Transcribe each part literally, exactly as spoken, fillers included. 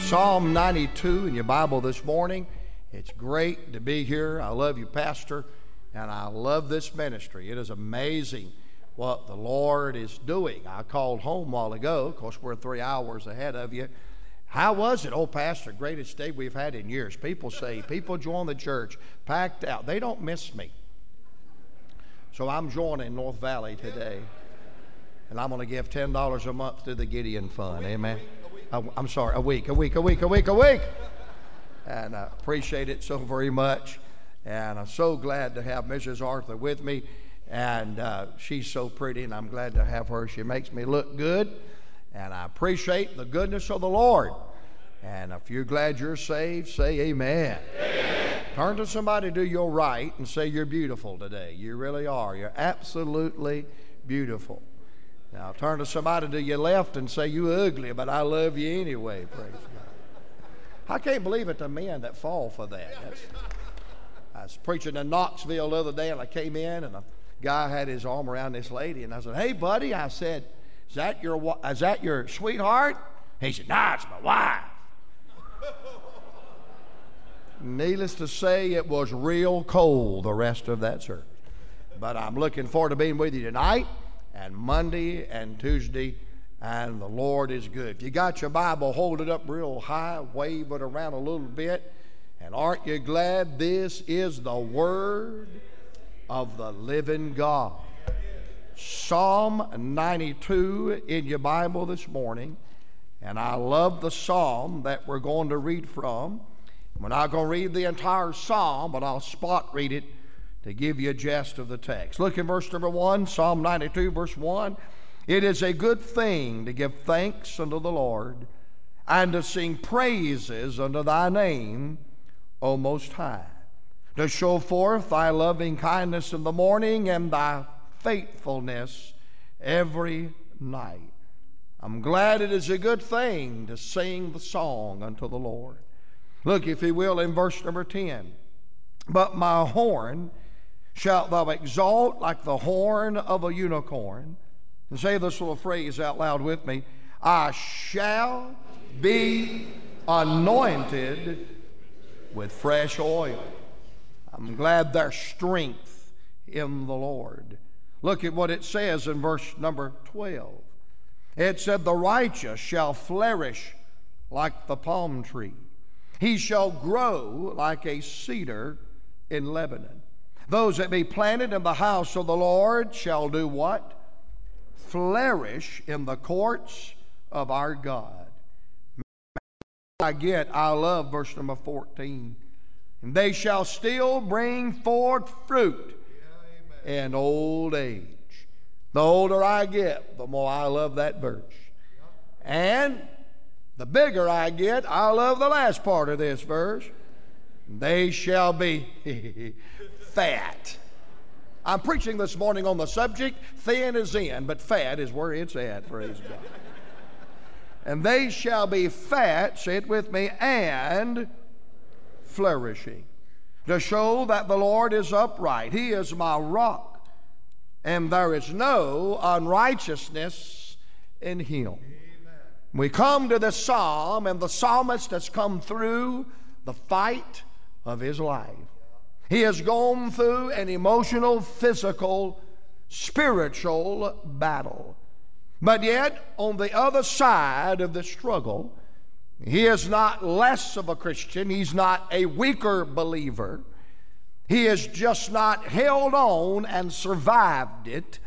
Psalm ninety-two in your Bible this morning. It's great to be here. I love you, Pastor, and I love this ministry. It is amazing what the Lord is doing. I called home a while ago. Of course, we're three hours ahead of you. How was it? Oh, Pastor, greatest day we've had in years. People say, people join the church, packed out. They don't miss me. So I'm joining North Valley today, and I'm going to give ten dollars a month to the Gideon Fund. Amen. I'm sorry, a week, a week, a week, a week, a week. And I appreciate it so very much. And I'm so glad to have Missus Arthur with me. And uh, she's so pretty, and I'm glad to have her. She makes me look good. And I appreciate the goodness of the Lord. And if you're glad you're saved, say amen. Amen. Turn to somebody, do your right, and say you're beautiful today. You really are. You're absolutely beautiful. Now turn to somebody to your left and say, you ugly, but I love you anyway, praise God. I can't believe it, the men that fall for that. That's, I was preaching in Knoxville the other day, and I came in, and a guy had his arm around this lady, and I said, hey, buddy, I said, is that your, is that your sweetheart? He said, nah, it's my wife. Needless to say, it was real cold the rest of that service. But I'm looking forward to being with you tonight, and Monday and Tuesday, and the Lord is good. If you got your Bible, hold it up real high, wave it around a little bit, and aren't you glad this is the Word of the Living God? Psalm ninety-two in your Bible this morning, and I love the psalm that we're going to read from. We're not going to read the entire psalm, but I'll spot read it to give you a gist of the text. Look in verse number one, Psalm ninety-two, verse one. It is a good thing to give thanks unto the Lord and to sing praises unto thy name, O Most High, to show forth thy loving kindness in the morning and thy faithfulness every night. I'm glad it is a good thing to sing the song unto the Lord. Look, if you will, in verse number ten. But my horn shalt thou exalt like the horn of a unicorn. And say this little phrase out loud with me. I shall be anointed with fresh oil. I'm glad there's strength in the Lord. Look at what it says in verse number twelve. It said, the righteous shall flourish like the palm tree. He shall grow like a cedar in Lebanon. Those that be planted in the house of the Lord shall do what? Flourish in the courts of our God. I get, I love verse number fourteen. And they shall still bring forth fruit yeah, in old age. The older I get, the more I love that verse. Yeah. And the bigger I get, I love the last part of this verse. They shall be fat. I'm preaching this morning on the subject, thin is in, but fat is where it's at, praise God. And they shall be fat, say it with me, and flourishing, to show that the Lord is upright. He is my rock, and there is no unrighteousness in him. Amen. We come to the psalm, and the psalmist has come through the fight of his life. He has gone through an emotional, physical, spiritual battle. But yet, on the other side of the struggle, he is not less of a Christian. He's not a weaker believer. He has just not held on and survived it.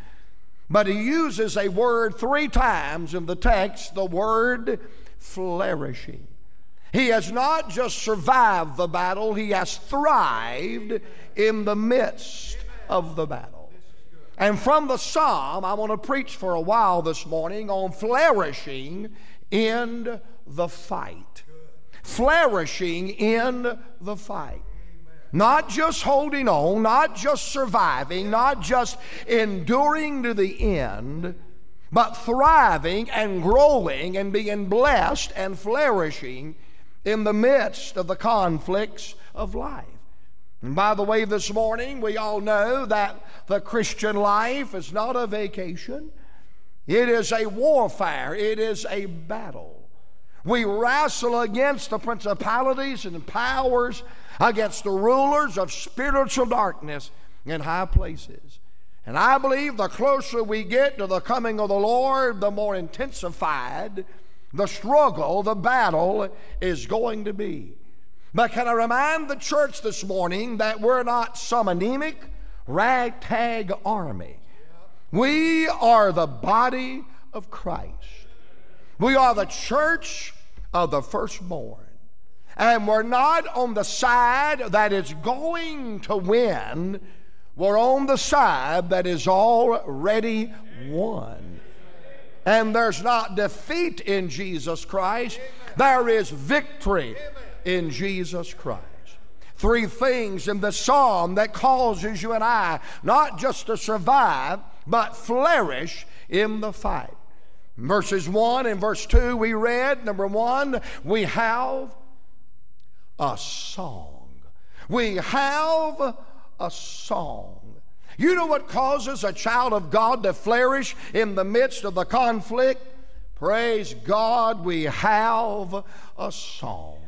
But he uses a word three times in the text, the word flourishing. He has not just survived the battle, he has thrived in the midst of the battle. And from the psalm, I want to preach for a while this morning on flourishing in the fight. flourishing in the fight. Not just holding on, not just surviving, not just enduring to the end, but thriving and growing and being blessed and flourishing in the midst of the conflicts of life. And by the way, this morning, we all know that the Christian life is not a vacation. It is a warfare. It is a battle. We wrestle against the principalities and powers, against the rulers of spiritual darkness in high places. And I believe the closer we get to the coming of the Lord, the more intensified the struggle, the battle is going to be. But can I remind the church this morning that we're not some anemic ragtag army. We are the body of Christ. We are the church of the firstborn. And we're not on the side that is going to win. We're on the side that is already won. And there's not defeat in Jesus Christ. There is victory in Jesus Christ. Three things in the psalm that causes you and I not just to survive, but flourish in the fight. Verses one and verse two we read. Number one, we have a song. We have a song. You know what causes a child of God to flourish in the midst of the conflict? Praise God, we have a song.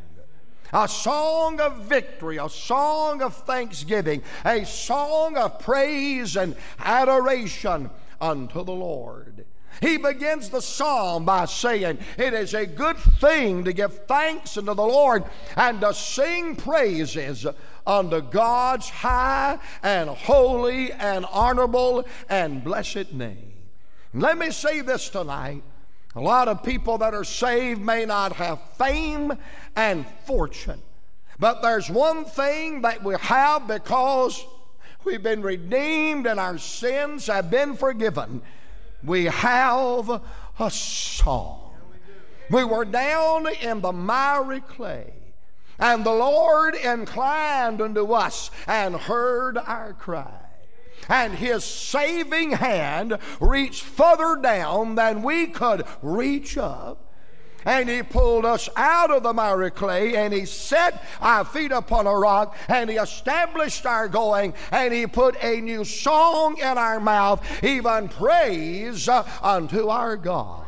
A song of victory, a song of thanksgiving, a song of praise and adoration unto the Lord. He begins the psalm by saying, it is a good thing to give thanks unto the Lord and to sing praises unto God's high and holy and honorable and blessed name. And let me say this tonight. A lot of people that are saved may not have fame and fortune, but there's one thing that we have because we've been redeemed and our sins have been forgiven. We have a song. We were down in the miry clay, and the Lord inclined unto us and heard our cry. And His saving hand reached further down than we could reach up. And He pulled us out of the miry clay, and He set our feet upon a rock, and He established our going, and He put a new song in our mouth, even praise unto our God.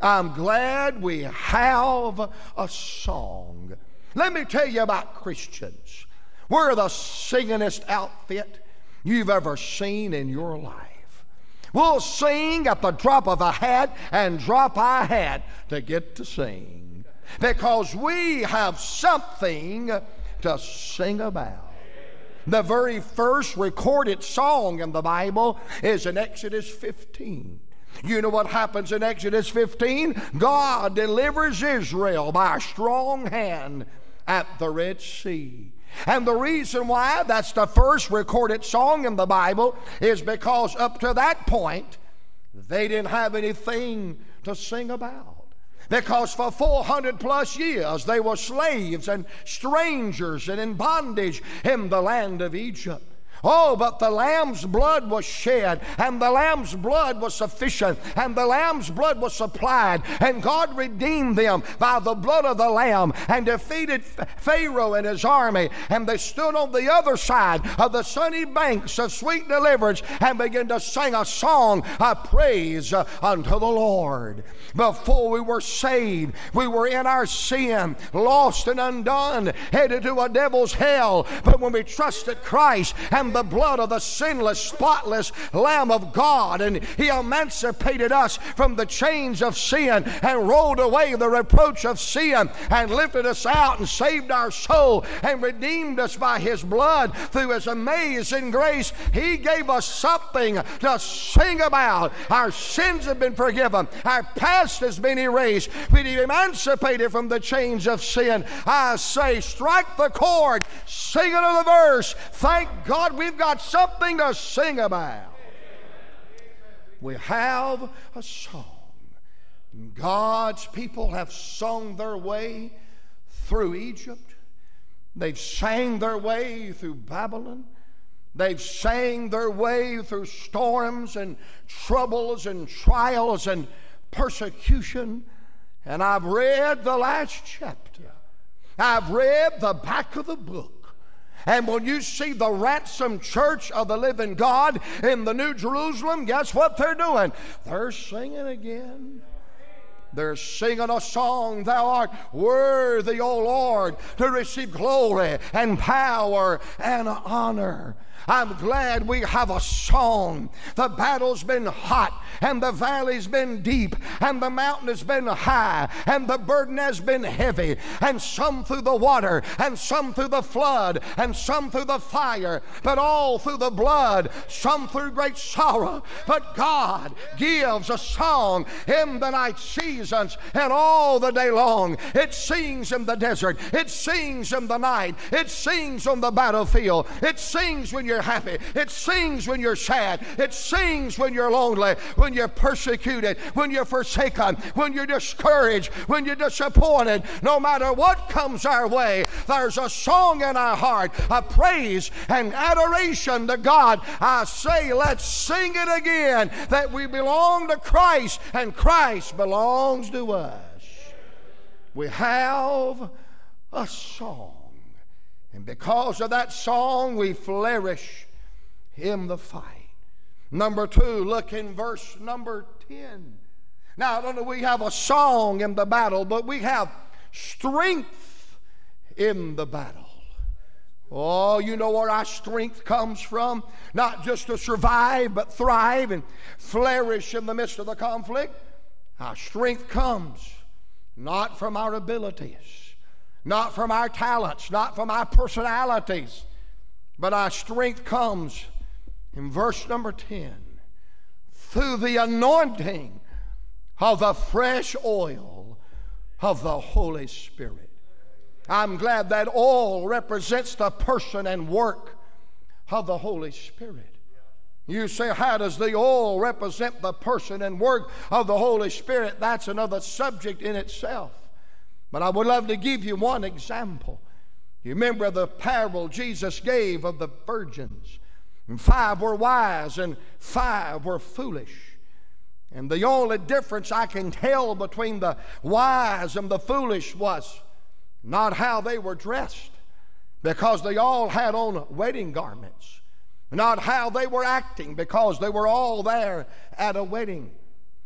I'm glad we have a song. Let me tell you about Christians. We're the singingest outfit you've ever seen in your life. We'll sing at the drop of a hat and drop our hat to get to sing, because we have something to sing about. The very first recorded song in the Bible is in Exodus fifteen. You know what happens in Exodus fifteen? God delivers Israel by a strong hand at the Red Sea. And the reason why that's the first recorded song in the Bible is because up to that point, they didn't have anything to sing about. Because for four hundred plus years, they were slaves and strangers and in bondage in the land of Egypt. Oh, but the Lamb's blood was shed, and the Lamb's blood was sufficient, and the Lamb's blood was supplied, and God redeemed them by the blood of the Lamb and defeated Pharaoh and his army, and they stood on the other side of the sunny banks of sweet deliverance and began to sing a song of praise unto the Lord. Before we were saved, we were in our sin, lost and undone, headed to a devil's hell. But when we trusted Christ and the blood of the sinless, spotless Lamb of God, and He emancipated us from the chains of sin and rolled away the reproach of sin and lifted us out and saved our soul and redeemed us by His blood through His amazing grace. He gave us something to sing about. Our sins have been forgiven. Our past has been erased. We've been emancipated from the chains of sin. I say, strike the chord, sing another verse. Thank God, we've got something to sing about. We have a song. God's people have sung their way through Egypt. They've sang their way through Babylon. They've sang their way through storms and troubles and trials and persecution. And I've read the last chapter. I've read the back of the book. And when you see the ransomed church of the living God in the New Jerusalem, guess what they're doing? They're singing again. They're singing a song. Thou art worthy, O Lord, to receive glory and power and honor. I'm glad we have a song. The battle's been hot, and the valley's been deep, and the mountain has been high, and the burden has been heavy, and some through the water, and some through the flood, and some through the fire, but all through the blood, some through great sorrow. But God gives a song in the night seasons and all the day long. It sings in the desert. It sings in the night. It sings on the battlefield. It sings when you're happy. It sings when you're sad. It sings when you're lonely, when you're persecuted, when you're forsaken, when you're discouraged, when you're disappointed. No matter what comes our way, there's a song in our heart, a praise and adoration to God. I say, let's sing it again, that we belong to Christ and Christ belongs to us. We have a song. And because of that song, we flourish in the fight. Number two, look in verse number ten. Now, I don't know, we have a song in the battle, but we have strength in the battle. Oh, you know where our strength comes from? Not just to survive, but thrive and flourish in the midst of the conflict. Our strength comes not from our abilities, not from our talents, not from our personalities, but our strength comes in verse number ten, through the anointing of the fresh oil of the Holy Spirit. I'm glad that oil represents the person and work of the Holy Spirit. You say, how does the oil represent the person and work of the Holy Spirit? That's another subject in itself. But I would love to give you one example. You remember the parable Jesus gave of the virgins. And five were wise and five were foolish. And the only difference I can tell between the wise and the foolish was not how they were dressed, because they all had on wedding garments. Not how they were acting, because they were all there at a wedding.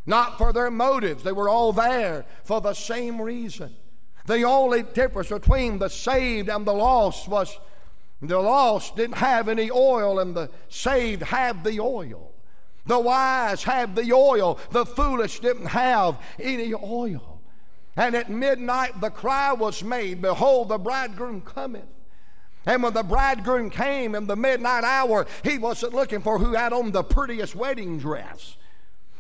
Not for their motives. They were all there for the same reason. The only difference between the saved and the lost was the lost didn't have any oil and the saved had the oil. The wise had the oil. The foolish didn't have any oil. And at midnight the cry was made, behold, the bridegroom cometh. And when the bridegroom came in the midnight hour, he wasn't looking for who had on the prettiest wedding dress.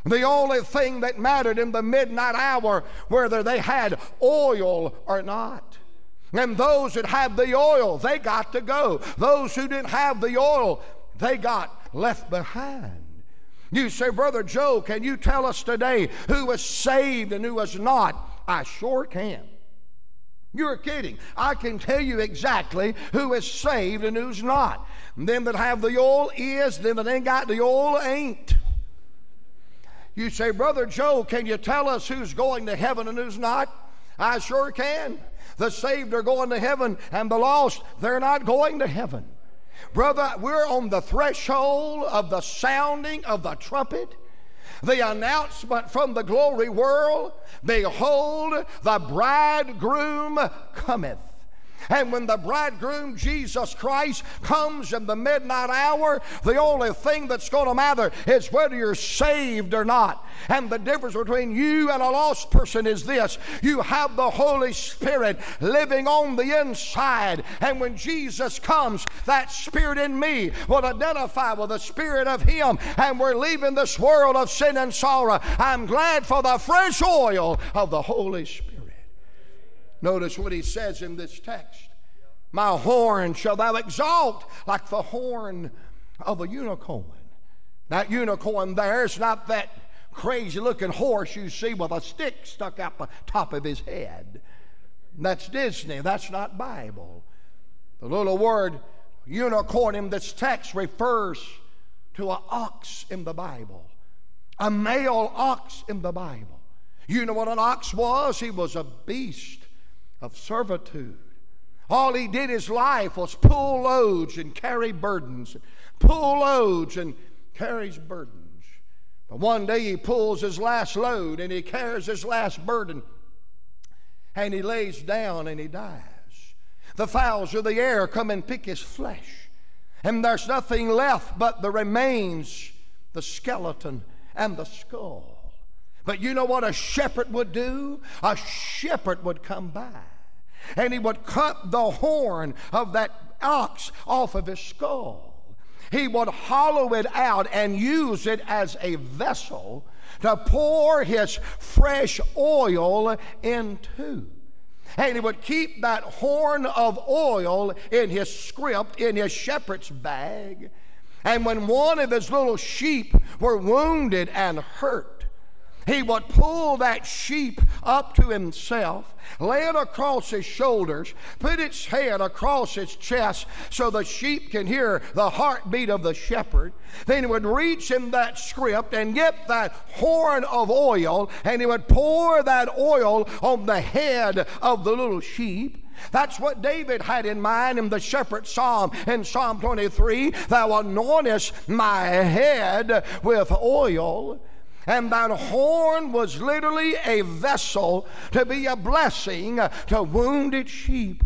The only thing that mattered in the midnight hour, whether they had oil or not. And those that had the oil, they got to go. Those who didn't have the oil, they got left behind. You say, Brother Joe, can you tell us today who was saved and who was not? I sure can. You're kidding. I can tell you exactly who is saved and who's not. And them that have the oil is, them that ain't got the oil ain't. You say, Brother Joe, can you tell us who's going to heaven and who's not? I sure can. The saved are going to heaven, and the lost, they're not going to heaven. Brother, we're on the threshold of the sounding of the trumpet. The announcement from the glory world, behold, the bridegroom cometh. And when the bridegroom, Jesus Christ, comes in the midnight hour, the only thing that's going to matter is whether you're saved or not. And the difference between you and a lost person is this. You have the Holy Spirit living on the inside. And when Jesus comes, that spirit in me will identify with the spirit of Him. And we're leaving this world of sin and sorrow. I'm glad for the fresh oil of the Holy Spirit. Notice what he says in this text. My horn shall thou exalt like the horn of a unicorn. That unicorn there is not that crazy looking horse you see with a stick stuck out the top of his head. That's Disney. That's not Bible. The little word unicorn in this text refers to an ox in the Bible, a male ox in the Bible. You know what an ox was? He was a beast of servitude. All he did his life was pull loads and carry burdens, pull loads and carries burdens. But one day he pulls his last load and he carries his last burden, and he lays down and he dies. The fowls of the air come and pick his flesh, and there's nothing left but the remains, the skeleton and the skull. But you know what a shepherd would do? A shepherd would come by, and he would cut the horn of that ox off of his skull. He would hollow it out and use it as a vessel to pour his fresh oil into. And he would keep that horn of oil in his script, in his shepherd's bag. And when one of his little sheep were wounded and hurt, he would pull that sheep up to himself, lay it across his shoulders, put its head across its chest so the sheep can hear the heartbeat of the shepherd. Then he would reach in that script and get that horn of oil, and he would pour that oil on the head of the little sheep. That's what David had in mind in the shepherd's psalm in Psalm twenty-three. Thou anointest my head with oil. And that horn was literally a vessel to be a blessing to wounded sheep.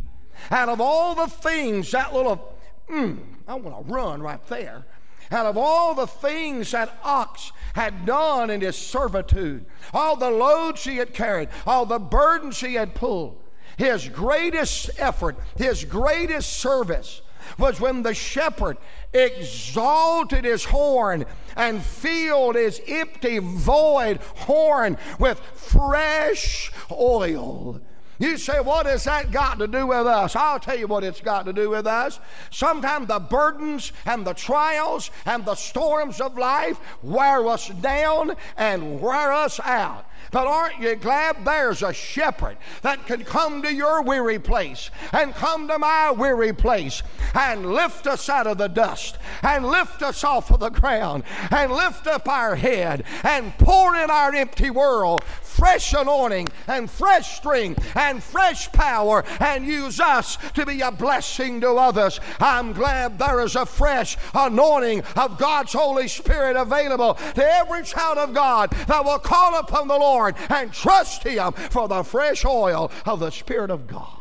Out of all the things that little, mm, I want to run right there. Out of all the things that ox had done in his servitude, all the loads he had carried, all the burdens he had pulled, his greatest effort, his greatest service was when the shepherd exalted his horn and filled his empty, void horn with fresh oil. You say, what has that got to do with us? I'll tell you what it's got to do with us. Sometimes the burdens and the trials and the storms of life wear us down and wear us out. But aren't you glad there's a shepherd that can come to your weary place and come to my weary place and lift us out of the dust and lift us off of the ground and lift up our head and pour in our empty world fresh anointing and fresh strength and fresh power and use us to be a blessing to others? I'm glad there is a fresh anointing of God's Holy Spirit available to every child of God that will call upon the Lord Lord and trust Him for the fresh oil of the Spirit of God.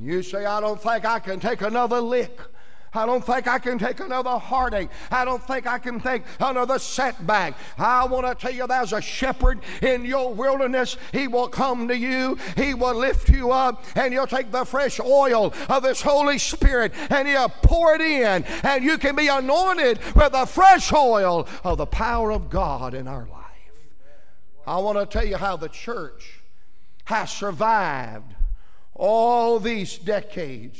You say, I don't think I can take another lick. I don't think I can take another heartache. I don't think I can take another setback. I want to tell you, there's a shepherd in your wilderness. He will come to you. He will lift you up, and he'll take the fresh oil of His Holy Spirit, and He'll pour it in, and you can be anointed with the fresh oil of the power of God in our life. I want to tell you how the church has survived all these decades,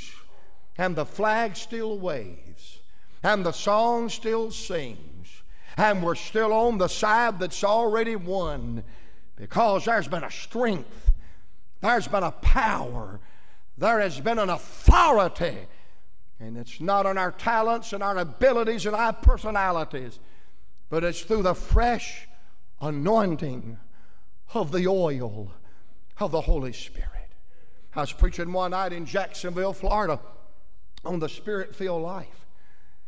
and the flag still waves, and the song still sings, and we're still on the side that's already won, because there's been a strength, there's been a power, there has been an authority, and it's not on our talents and our abilities and our personalities, but it's through the fresh anointing of the oil of the Holy Spirit. I was preaching one night in Jacksonville, Florida, on the Spirit-filled life,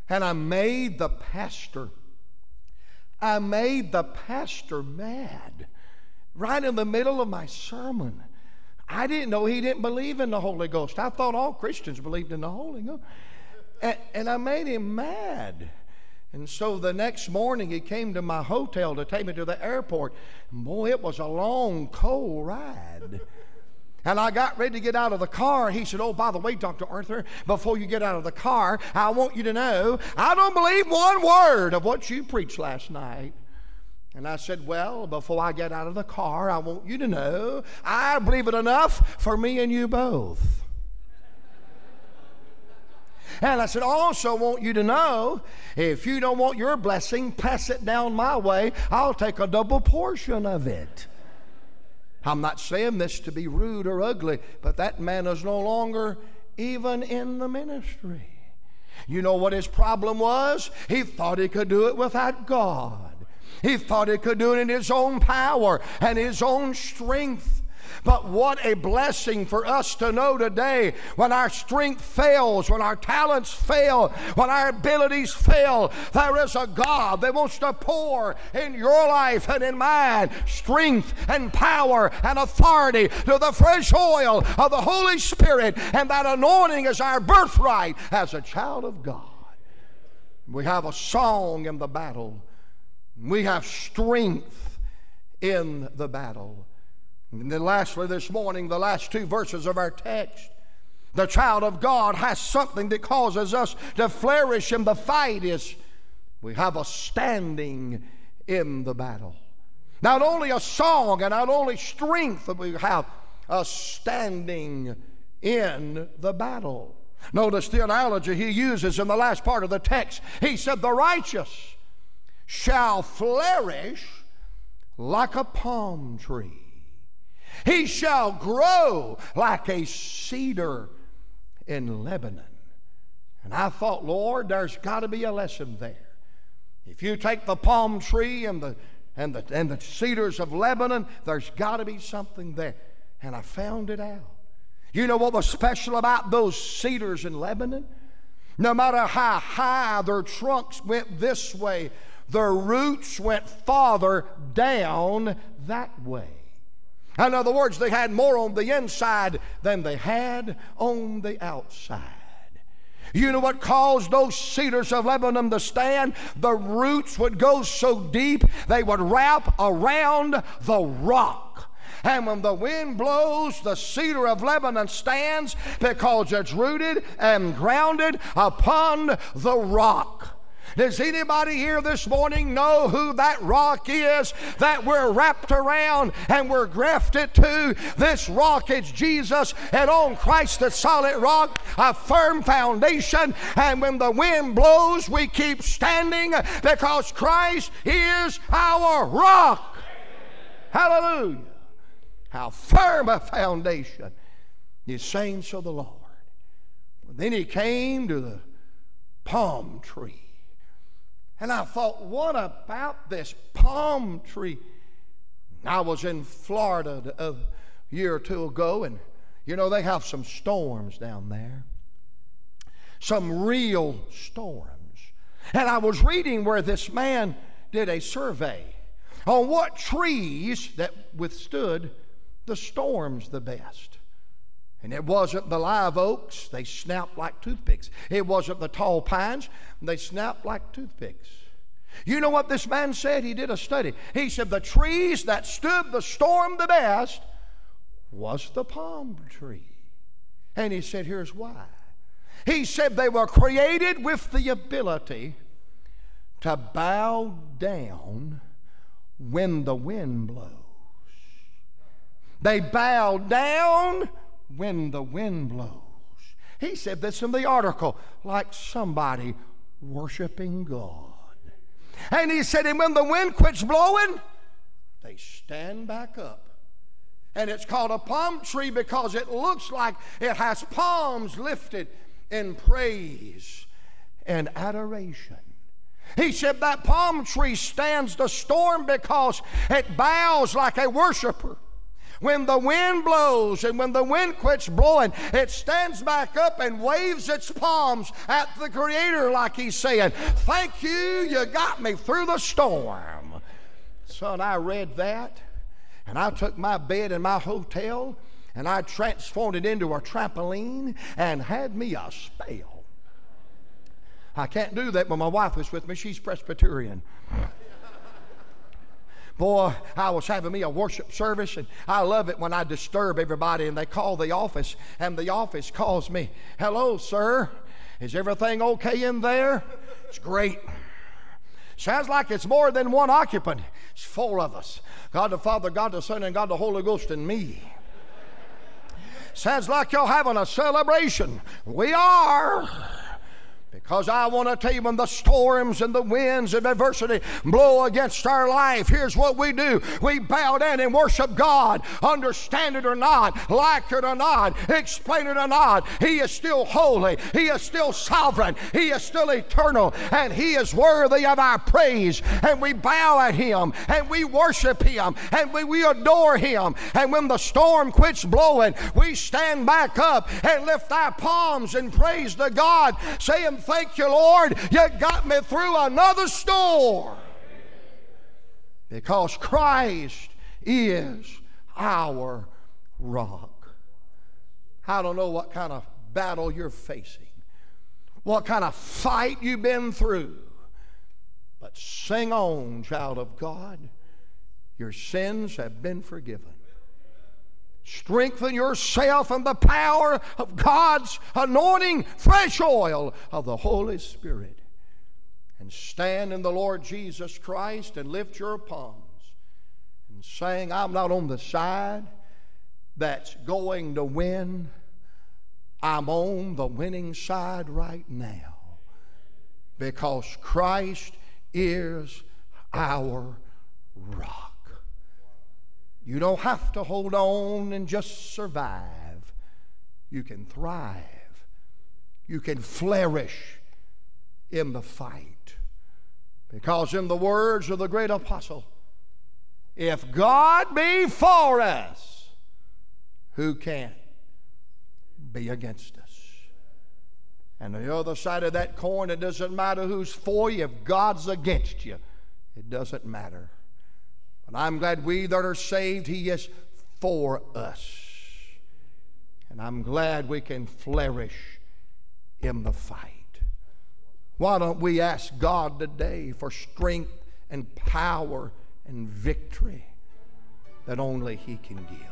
and I made the pastor, I made the pastor mad right in the middle of my sermon. I didn't know he didn't believe in the Holy Ghost. I thought all Christians believed in the Holy Ghost, and, and I made him mad. And so the next morning he came to my hotel to take me to the airport. Boy, it was a long, cold ride. And I got ready to get out of the car. He said, oh, by the way, Doctor Arthur, before you get out of the car, I want you to know I don't believe one word of what you preached last night. And I said, well, before I get out of the car, I want you to know I believe it enough for me and you both. And I said, I also want you to know, if you don't want your blessing, pass it down my way. I'll take a double portion of it. I'm not saying this to be rude or ugly, but that man is no longer even in the ministry. You know what his problem was? He thought he could do it without God. He thought he could do it in his own power and his own strength. But what a blessing for us to know today, when our strength fails, when our talents fail, when our abilities fail, there is a God that wants to pour in your life and in mine strength and power and authority to the fresh oil of the Holy Spirit, and that anointing is our birthright as a child of God. We have a song in the battle. We have strength in the battle. And then lastly this morning, the last two verses of our text, the child of God has something that causes us to flourish in the fight. Is we have a standing in the battle. Not only a song and not only strength, but we have a standing in the battle. Notice the analogy he uses in the last part of the text. He said, the righteous shall flourish like a palm tree. He shall grow like a cedar in Lebanon. And I thought, Lord, there's got to be a lesson there. If you take the palm tree and the, and the, and the cedars of Lebanon, there's got to be something there. And I found it out. You know what was special about those cedars in Lebanon? No matter how high their trunks went this way, their roots went farther down that way. In other words, they had more on the inside than they had on the outside. You know what caused those cedars of Lebanon to stand? The roots would go so deep, they would wrap around the rock. And when the wind blows, the cedar of Lebanon stands because it's rooted and grounded upon the rock. Does anybody here this morning know who that rock is that we're wrapped around and we're grafted to? This rock is Jesus, and on Christ the solid rock, a firm foundation. And when the wind blows, we keep standing because Christ is our rock. Hallelujah. How firm a foundation is saints of the Lord. Then he came to the palm tree. And I thought, what about this palm tree? I was in Florida a year or two ago, and you know, they have some storms down there, some real storms. And I was reading where this man did a survey on what trees that withstood the storms the best. And it wasn't the live oaks, they snapped like toothpicks. It wasn't the tall pines, they snapped like toothpicks. You know what this man said? He did a study. He said the trees that stood the storm the best was the palm tree. And he said, here's why. He said they were created with the ability to bow down when the wind blows. They bow down when the wind blows. He said this in the article, like somebody worshiping God. And he said, and when the wind quits blowing, they stand back up. And it's called a palm tree because it looks like it has palms lifted in praise and adoration. He said that palm tree stands the storm because it bows like a worshiper. When the wind blows and when the wind quits blowing, it stands back up and waves its palms at the Creator like he's saying, thank you, you got me through the storm. Son, I read that, and I took my bed in my hotel, and I transformed it into a trampoline and had me a spell. I can't do that when my wife was with me. She's Presbyterian. Boy, I was having me a worship service, and I love it when I disturb everybody, and they call the office, and the office calls me. Hello, sir. Is everything okay in there? It's great. Sounds like it's more than one occupant. It's four of us. God the Father, God the Son, and God the Holy Ghost, and me. Sounds like y'all having a celebration. We are. Because I want to tell you, when the storms and the winds of adversity blow against our life, here's what we do. We bow down and worship God. Understand it or not, like it or not, explain it or not, He is still holy. He is still sovereign. He is still eternal. And He is worthy of our praise. And we bow at Him. And we worship Him. And we, we adore Him. And when the storm quits blowing, we stand back up and lift our palms and praise the God, saying, "Thank you, Lord, you got me through another storm." Because Christ is our rock. I don't know what kind of battle you're facing, what kind of fight you've been through, but sing on, child of God. Your sins have been forgiven. Strengthen yourself in the power of God's anointing, fresh oil of the Holy Spirit. And stand in the Lord Jesus Christ and lift your palms and saying, "I'm not on the side that's going to win. I'm on the winning side right now." Because Christ is our rock. You don't have to hold on and just survive. You can thrive. You can flourish in the fight. Because in the words of the great apostle, if God be for us, who can be against us? And the other side of that coin, it doesn't matter who's for you. If God's against you, it doesn't matter. But I'm glad we that are saved, He is for us. And I'm glad we can flourish in the fight. Why don't we ask God today for strength and power and victory that only He can give?